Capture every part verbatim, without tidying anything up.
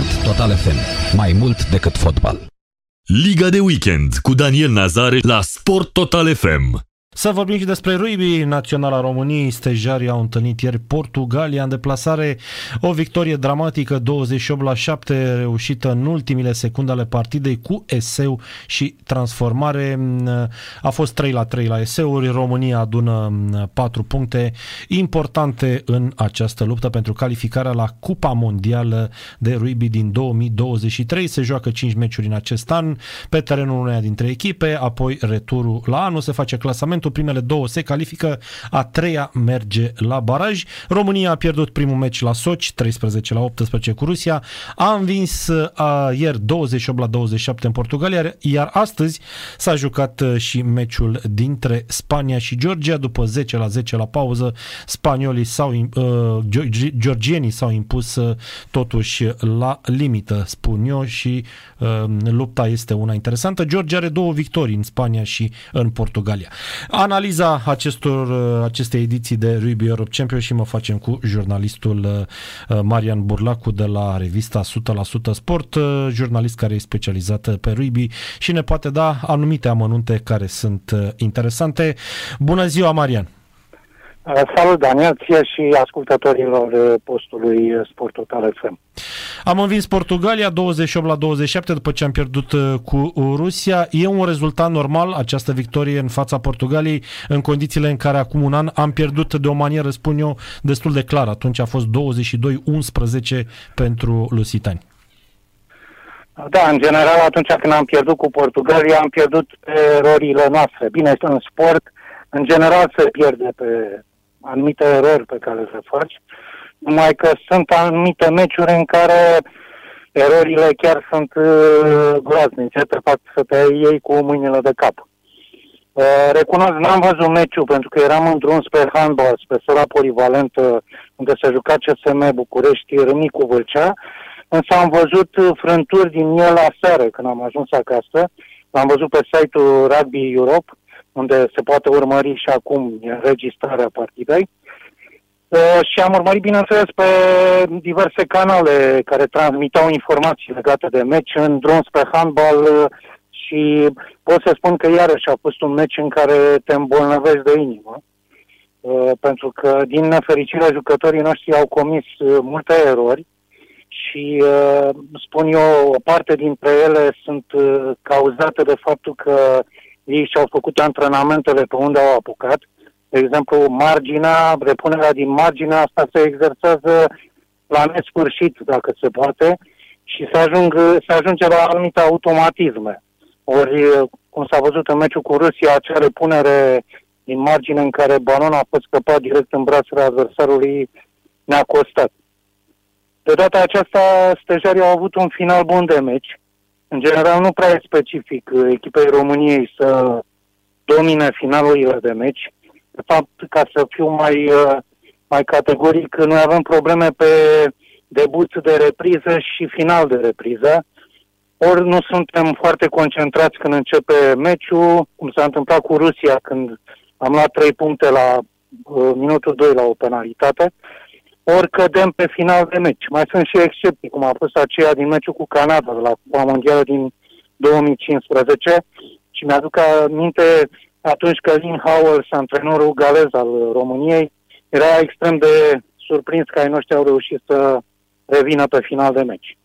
Sport Total F M. Mai mult decât fotbal. Liga de weekend cu Daniel Nazare la Sport Total F M. Să vorbim și despre rugby. Naționala României, stejarii au întâlnit ieri Portugalia în deplasare. O victorie dramatică, douăzeci și opt la șapte, reușită în ultimile secunde ale partidei cu eseu și transformare. A fost trei la trei la eseuri. România adună patru puncte importante în această luptă pentru calificarea la Cupa Mondială de Rugby din două mii douăzeci și trei. Se joacă cinci meciuri în acest an pe terenul uneia dintre echipe, apoi returul la anul. Se face clasament. Primele două se califică, a treia merge la baraj. România a pierdut primul meci la Sochi, treisprezece la optsprezece cu Rusia. A învins a, ieri douăzeci și opt la douăzeci și șapte în Portugalia, iar astăzi s-a jucat și meciul dintre Spania și Georgia. După zece la zece la pauză, spaniolii sau uh, georgienii s-au impus uh, totuși la limită, spun eu, și uh, lupta este una interesantă. Georgia are două victorii în Spania și în Portugalia. Analiza acestor, acestei ediții de Rugby Europe Championship mă facem cu jurnalistul Marian Burlacu de la revista o sută la sută Sport, jurnalist care e specializat pe rugby și ne poate da anumite amănunte care sunt interesante. Bună ziua, Marian! Salut, Daniel, ție și ascultătorilor postului Sport Total F M. Am învins Portugalia douăzeci și opt la douăzeci și șapte după ce am pierdut cu Rusia. E un rezultat normal această victorie în fața Portugaliei în condițiile în care acum un an am pierdut de o manieră, spun eu, destul de clară. Atunci a fost douăzeci și doi la unsprezece pentru lusitani. Da, în general atunci când am pierdut cu Portugalia am pierdut erorile noastre. Bine, în sport în general se pierde pe anumite erori pe care le faci, numai că sunt anumite meciuri în care erorile chiar sunt uh, groaznice, te fac să te iei cu mâinile de cap. Uh, recunosc, n-am văzut meciul, pentru că eram într-un spre handball, spre sora polivalentă, unde se juca C S M București, Râmnicu Vâlcea, însă am văzut frânturi din el aseară, când am ajuns acasă. L-am văzut pe site-ul Rugby Europe, unde se poate urmări și acum înregistrarea partidei. Uh, și am urmărit, bineînțeles, pe diverse canale care transmiteau informații legate de meci în drum spre handbal uh, și pot să spun că iarăși a fost un meci în care te îmbolnăvești de inimă, uh, pentru că, din nefericire, jucătorii noștri au comis uh, multe erori și, uh, spun eu, o parte dintre ele sunt uh, cauzate de faptul că ei și-au făcut antrenamentele pe unde au apucat. De exemplu, marginea, repunerea din marginea asta se exersează la nesfârșit, dacă se poate, și se, ajung, se ajunge la anumite automatisme. Ori, cum s-a văzut în meciul cu Rusia, acea repunere din margine în care Banon a fost scăpat direct în brațele adversarului ne-a costat. De data aceasta, stejarii au avut un final bun de meci. În general, nu prea e specific echipei României să domine finalurile de meci. De fapt, ca să fiu mai, mai categoric, noi avem probleme pe debut de repriză și final de repriză. Ori nu suntem foarte concentrați când începe meciul, cum s-a întâmplat cu Rusia când am luat trei puncte la uh, minutul doi la o penalitate, ori cădem pe final de meci. Mai sunt și excepții, cum a fost aceea din meciul cu Canada la Cupa Mondială din două mii cincisprezece și mi-aduc aminte atunci că Lin Howell, antrenorul galez al României, era extrem de surprins că ai noștri au reușit să revină pe final de meci.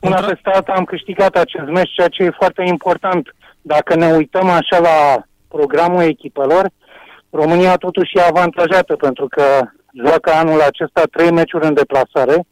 Una peste alta am câștigat acest meci, ceea ce e foarte important. Dacă ne uităm așa la programul echipelor, România totuși e avantajată, pentru că joacă anul acesta trei meciuri în deplasare,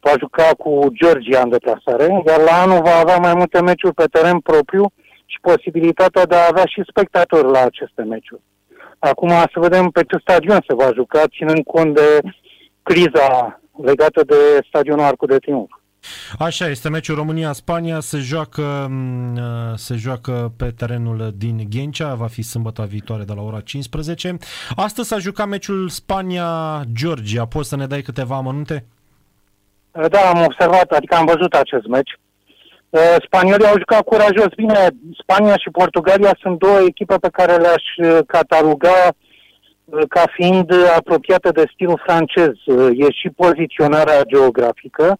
va juca cu Georgia în deplasare, iar la anul va avea mai multe meciuri pe teren propriu și posibilitatea de a avea și spectatori la aceste meciuri. Acum să vedem pe ce stadion se va juca, ținând cont de criza legată de stadionul Arcul de Triunf. Așa este, meciul România-Spania se joacă, se joacă pe terenul din Ghencea, va fi sâmbătă viitoare de la ora cincisprezece. Astăzi s-a jucat meciul Spania-Georgia, poți să ne dai câteva amănunte? Da, am observat, adică am văzut acest meci. Spaniolii au jucat curajos. Bine, Spania și Portugalia sunt două echipe pe care le-aș cataloga ca fiind apropiate de stilul francez. E și poziționarea geografică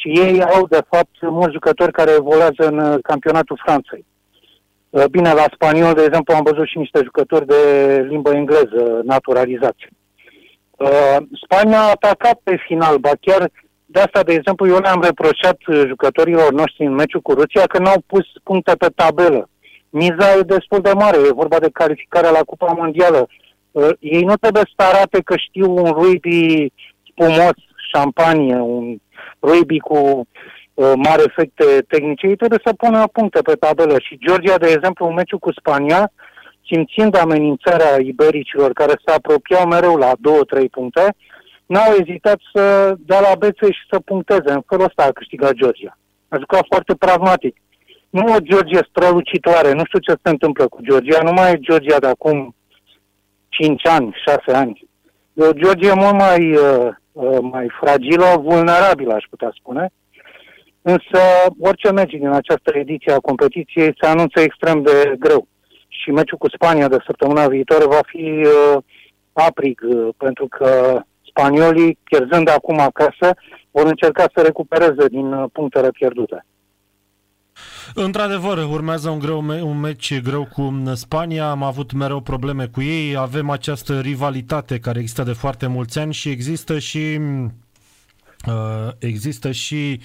Și ei au, de fapt, mulți jucători care evoluează în campionatul Franței. Bine, la spaniol, de exemplu, am văzut și niște jucători de limbă engleză naturalizați. Spania a atacat pe final, ba chiar de asta, de exemplu, eu le-am reproșat jucătorilor noștri în meciul cu Rusia că n-au pus puncte pe tabelă. Miza e destul de mare, e vorba de calificarea la Cupa Mondială. Ei nu trebuie să arate că știu un rugby spumos, șampanie, un rugby cu uh, mari efecte tehnice, ei trebuie să pună puncte pe tabelă. Și Georgia, de exemplu, în meciul cu Spania, simțind amenințarea ibericilor care se apropiau mereu la două-trei puncte, n-au ezitat să dea la bețe și să puncteze. În felul ăsta a câștigat Georgia. A jucat foarte pragmatic. Nu o Georgia strălucitoare, nu știu ce se întâmplă cu Georgia, nu mai e Georgia de acum cinci ani, șase ani. E o Georgia mult mai... Uh, mai fragilă, vulnerabilă, aș putea spune. Însă, orice meci din această ediție a competiției se anunță extrem de greu. Și meciul cu Spania de săptămâna viitoare va fi uh, aprig, uh, pentru că spaniolii, pierzând acum acasă, vor încerca să recupereze din punctele pierdute. Într-adevăr, urmează un, greu, un meci greu cu Spania, am avut mereu probleme cu ei, avem această rivalitate care există de foarte mulți ani și există și, uh, există și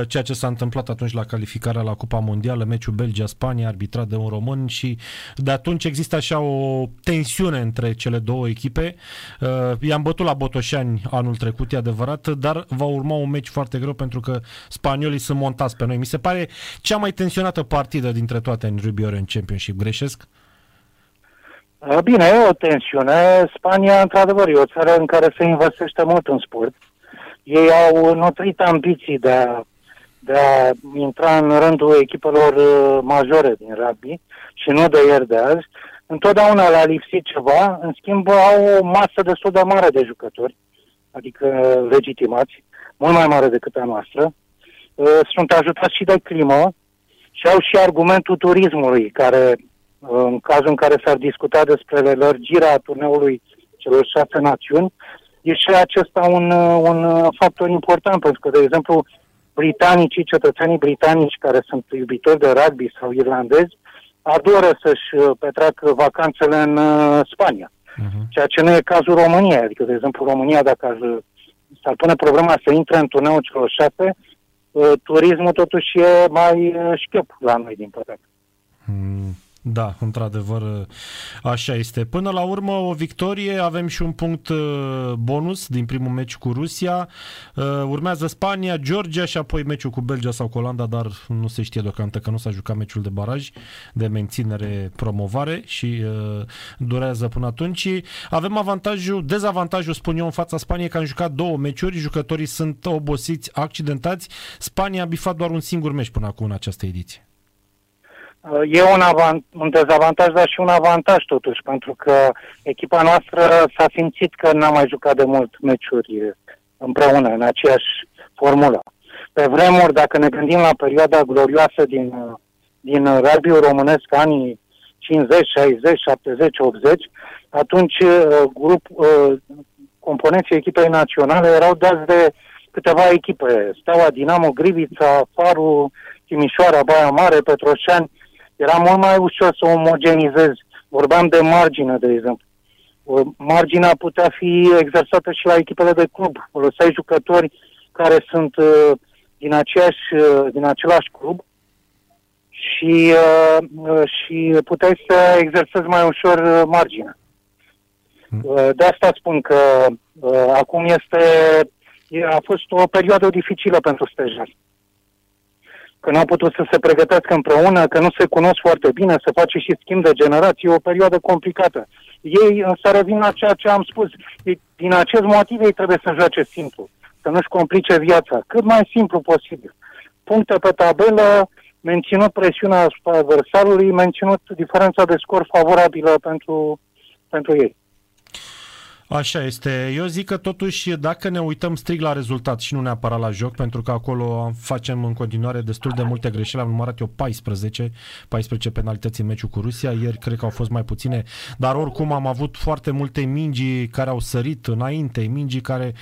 uh, ceea ce s-a întâmplat atunci la calificarea la Cupa Mondială, meciul Belgia-Spania, arbitrat de un român, și de atunci există așa o tensiune între cele două echipe. Uh, i-am bătut la Botoșani anul trecut, e adevărat, dar va urma un meci foarte greu pentru că spaniolii sunt montați pe noi. Mi se pare cea mai tensionată partidă dintre toate în Rugby Europe Championship. Greșesc? Bine, e o tensiune. Spania, într-adevăr, e o țară în care se investește mult în sport. Ei au nutrit ambiții de a, de a intra în rândul echipelor majore din rugby și nu de ieri de azi. Întotdeauna le-a lipsit ceva, în schimb au o masă destul de mare de jucători, adică legitimați, mult mai mare decât a noastră. Sunt ajutați și de climă și au și argumentul turismului, care în cazul în care s-ar discuta despre lărgirea turneului celor șase națiuni, e și acesta un, un factor important, pentru că, de exemplu, britanicii, cetățenii britanici care sunt iubitori de rugby sau irlandezi, adoră să-și petreacă vacanțele în Spania, uh-huh. ceea ce nu e cazul României. Adică, de exemplu, România, dacă ar, s-ar pune problema să intre în turneul celor șase, turismul totuși e mai șchiop la noi, din păcate. Hmm. Da, într-adevăr, așa este. Până la urmă, o victorie, avem și un punct bonus din primul meci cu Rusia. Urmează Spania, Georgia și apoi meciul cu Belgia sau cu Olanda, dar nu se știe deocamdată că nu s-a jucat meciul de baraj, de menținere, promovare și durează până atunci. Avem avantajul, dezavantajul, spun eu, în fața Spaniei, că am jucat două meciuri, jucătorii sunt obosiți, accidentați. Spania a bifat doar un singur meci până acum în această ediție. E un, avant, un dezavantaj, dar și un avantaj totuși, pentru că echipa noastră s-a simțit că n-a mai jucat de mult meciuri împreună, în aceeași formulă. Pe vremuri, dacă ne gândim la perioada glorioasă din, din rugby-ul românesc, anii cincizeci, șaizeci, șaptezeci, optzeci, atunci grup, componenții echipei naționale erau dați de câteva echipe, Staua, Dinamo, Grivița, Faru, Timișoara, Baia Mare, Petroșani. Era mult mai ușor să omogenizezi. Vorbeam de margine, de exemplu. Marginea putea fi exersată și la echipele de club. Foloseai jucători care sunt din, aceeași, din același club și, și puteai să exersezi mai ușor marginea. De asta spun că acum este, a fost o perioadă dificilă pentru stejari, că n-au putut să se pregătească împreună, că nu se cunosc foarte bine, se face și schimb de generație, o perioadă complicată. Ei însă revin la ceea ce am spus. Din acest motiv ei trebuie să joace simplu, să nu-și complice viața, cât mai simplu posibil. Puncte pe tabelă, menținut presiunea asupra adversarului, menținut diferența de scor favorabilă pentru, pentru ei. Așa este. Eu zic că totuși, dacă ne uităm strict la rezultat și nu neapărat la joc, pentru că acolo facem în continuare destul de multe greșeli, am numărat eu paisprezece, paisprezece penalități în meciul cu Rusia, ieri cred că au fost mai puține, dar oricum am avut foarte multe mingi care au sărit înainte, mingi care,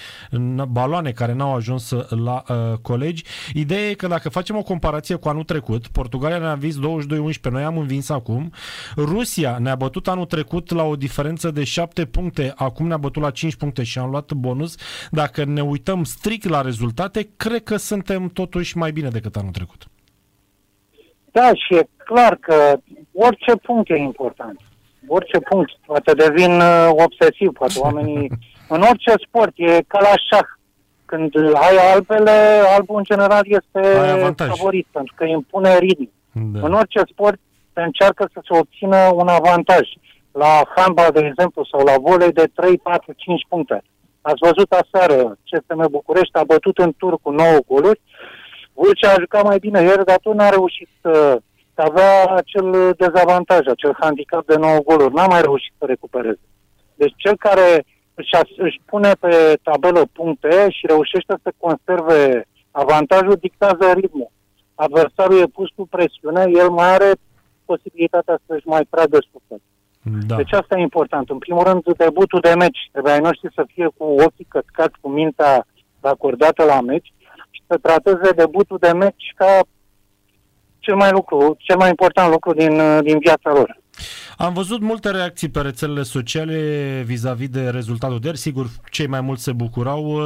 baloane care n-au ajuns la uh, colegi. Ideea e că dacă facem o comparație cu anul trecut, Portugalia ne-a învins douăzeci și doi unsprezece, noi am învins acum, Rusia ne-a bătut anul trecut la o diferență de șapte puncte, acum ne-a bătut la cinci puncte și am luat bonus. Dacă ne uităm strict la rezultate, cred că suntem totuși mai bine decât anul trecut. Da, și e clar că orice punct e important. Orice punct. Poate devin obsesiv, poate oamenii... În orice sport, e ca la șah. Când ai albele, albul în general este favorit, pentru că impune ritm. Da. În orice sport se încearcă să se obțină un avantaj. La handbal, de exemplu, sau la volei de trei, patru, cinci puncte. Ați văzut aseară, C S M București a bătut în tur cu nouă goluri. Vâlcea a jucat mai bine ieri, dar tot n-a reușit să, să avea acel dezavantaj, acel handicap de nouă goluri. N-a mai reușit să recupereze. Deci cel care își, își pune pe tabelă puncte și reușește să conserve avantajul, dictează ritmul. Adversarul e pus sub presiune, el mai are posibilitatea să-și mai tragă suflet. Da. Deci asta e important. În primul rând, debutul de meci. Trebuie ai noștri să fie cu ochii căscați, cu mintea acordată la meci și să trateze debutul de meci ca cel mai, lucru, cel mai important lucru din, din viața lor. Am văzut multe reacții pe rețelele sociale vis-a-vis de rezultatul de ieri. Sigur, cei mai mulți se bucurau.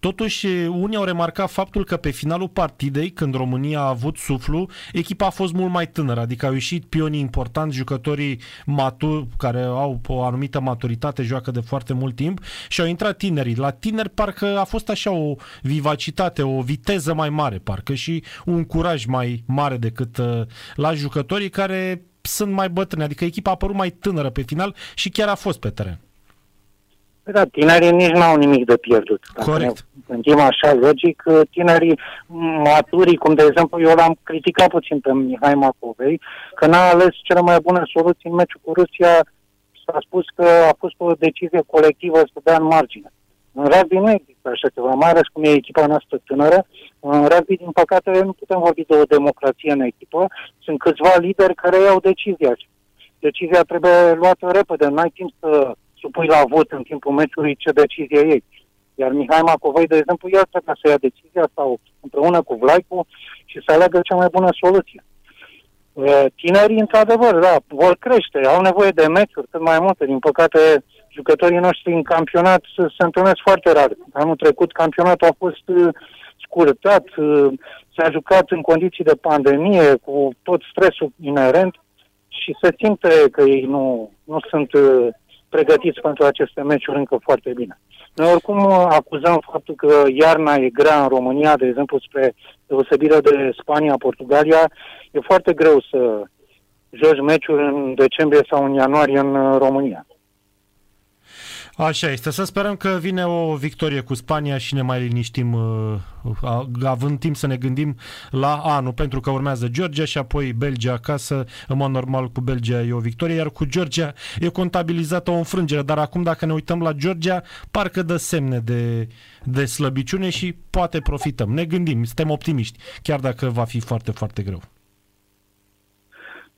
Totuși, unii au remarcat faptul că pe finalul partidei, când România a avut suflu, echipa a fost mult mai tânără. Adică au ieșit pionii importanti, jucătorii maturi, care au o anumită maturitate, joacă de foarte mult timp și au intrat tinerii. La tineri parcă a fost așa o vivacitate, o viteză mai mare parcă și un curaj mai mare decât la jucătorii care... sunt mai bătrâni, adică echipa a părut mai tânără pe final și chiar a fost pe teren. Da, tinerii nici n-au nimic de pierdut. Corect. În timp așa, logic, tinerii maturi, cum de exemplu eu l-am criticat puțin pe Mihai Macovei, că n-a ales cele mai bune soluții în meciul cu Rusia, s-a spus că a fost o decizie colectivă să dea în margine. În rugby nu există așa ceva, mai ales cum e echipa noastră tânără. În rugby, din păcate, nu putem vorbi de o democrație în echipă. Sunt câțiva lideri care iau decizia. Decizia trebuie luată repede. N-ai timp să supui la vot în timpul meciului ce decizie iei. Iar Mihai Macovei, de exemplu, el trebuie să ia decizia sau împreună cu Vlaicu și să aleagă cea mai bună soluție. Tinerii, într-adevăr, da, vor crește. Au nevoie de meciuri cât mai multe. Din păcate... jucătorii noștri în campionat se întâlnesc foarte rar. Anul trecut campionatul a fost scurtat, s-a jucat în condiții de pandemie, cu tot stresul inerent și se simte că ei nu, nu sunt pregătiți pentru aceste meciuri încă foarte bine. Noi oricum acuzăm faptul că iarna e grea în România, de exemplu spre deosebire de Spania, Portugalia, e foarte greu să joci meciuri în decembrie sau în ianuarie în România. Așa este, să sperăm că vine o victorie cu Spania și ne mai liniștim având timp să ne gândim la anul, pentru că urmează Georgia și apoi Belgia acasă. În mod normal cu Belgia e o victorie, iar cu Georgia e contabilizată o înfrângere, dar acum dacă ne uităm la Georgia parcă dă semne de, de slăbiciune și poate profităm, ne gândim, suntem optimiști, chiar dacă va fi foarte, foarte greu.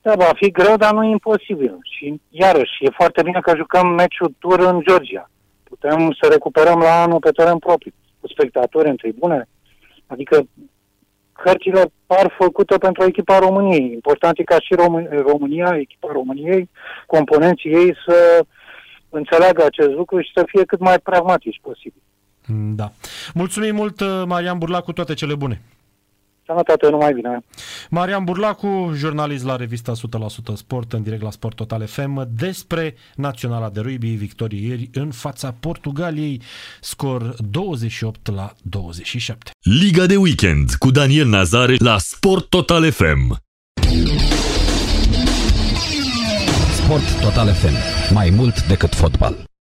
Da, va fi greu, dar nu e imposibil. Și iarăși, e foarte bine că jucăm meciul tur în Georgia. Putem să recuperăm la anul pe teren propriu, cu spectatori în tribune. Adică cărțile par făcute pentru echipa României. Important e ca și Rom- România, echipa României, componenții ei să înțeleagă acest lucru și să fie cât mai pragmatici posibil. Da. Mulțumim mult, Marian Burlacu, cu toate cele bune. Sănătate, numai bine. Marian Burlacu, jurnalist la revista o sută la sută Sport, în direct la Sport Total F M, despre Naționala de Rugby, victorie ieri în fața Portugaliei, scor douăzeci și opt la douăzeci și șapte. Liga de weekend cu Daniel Nazare la Sport Total F M. Sport Total F M, mai mult decât fotbal.